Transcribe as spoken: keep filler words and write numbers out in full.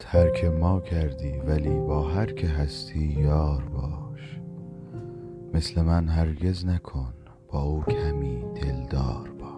ترک ما کردی ولی با هر که هستی یار باش، مثل من هرگز نکن با او کمی دلدار باش.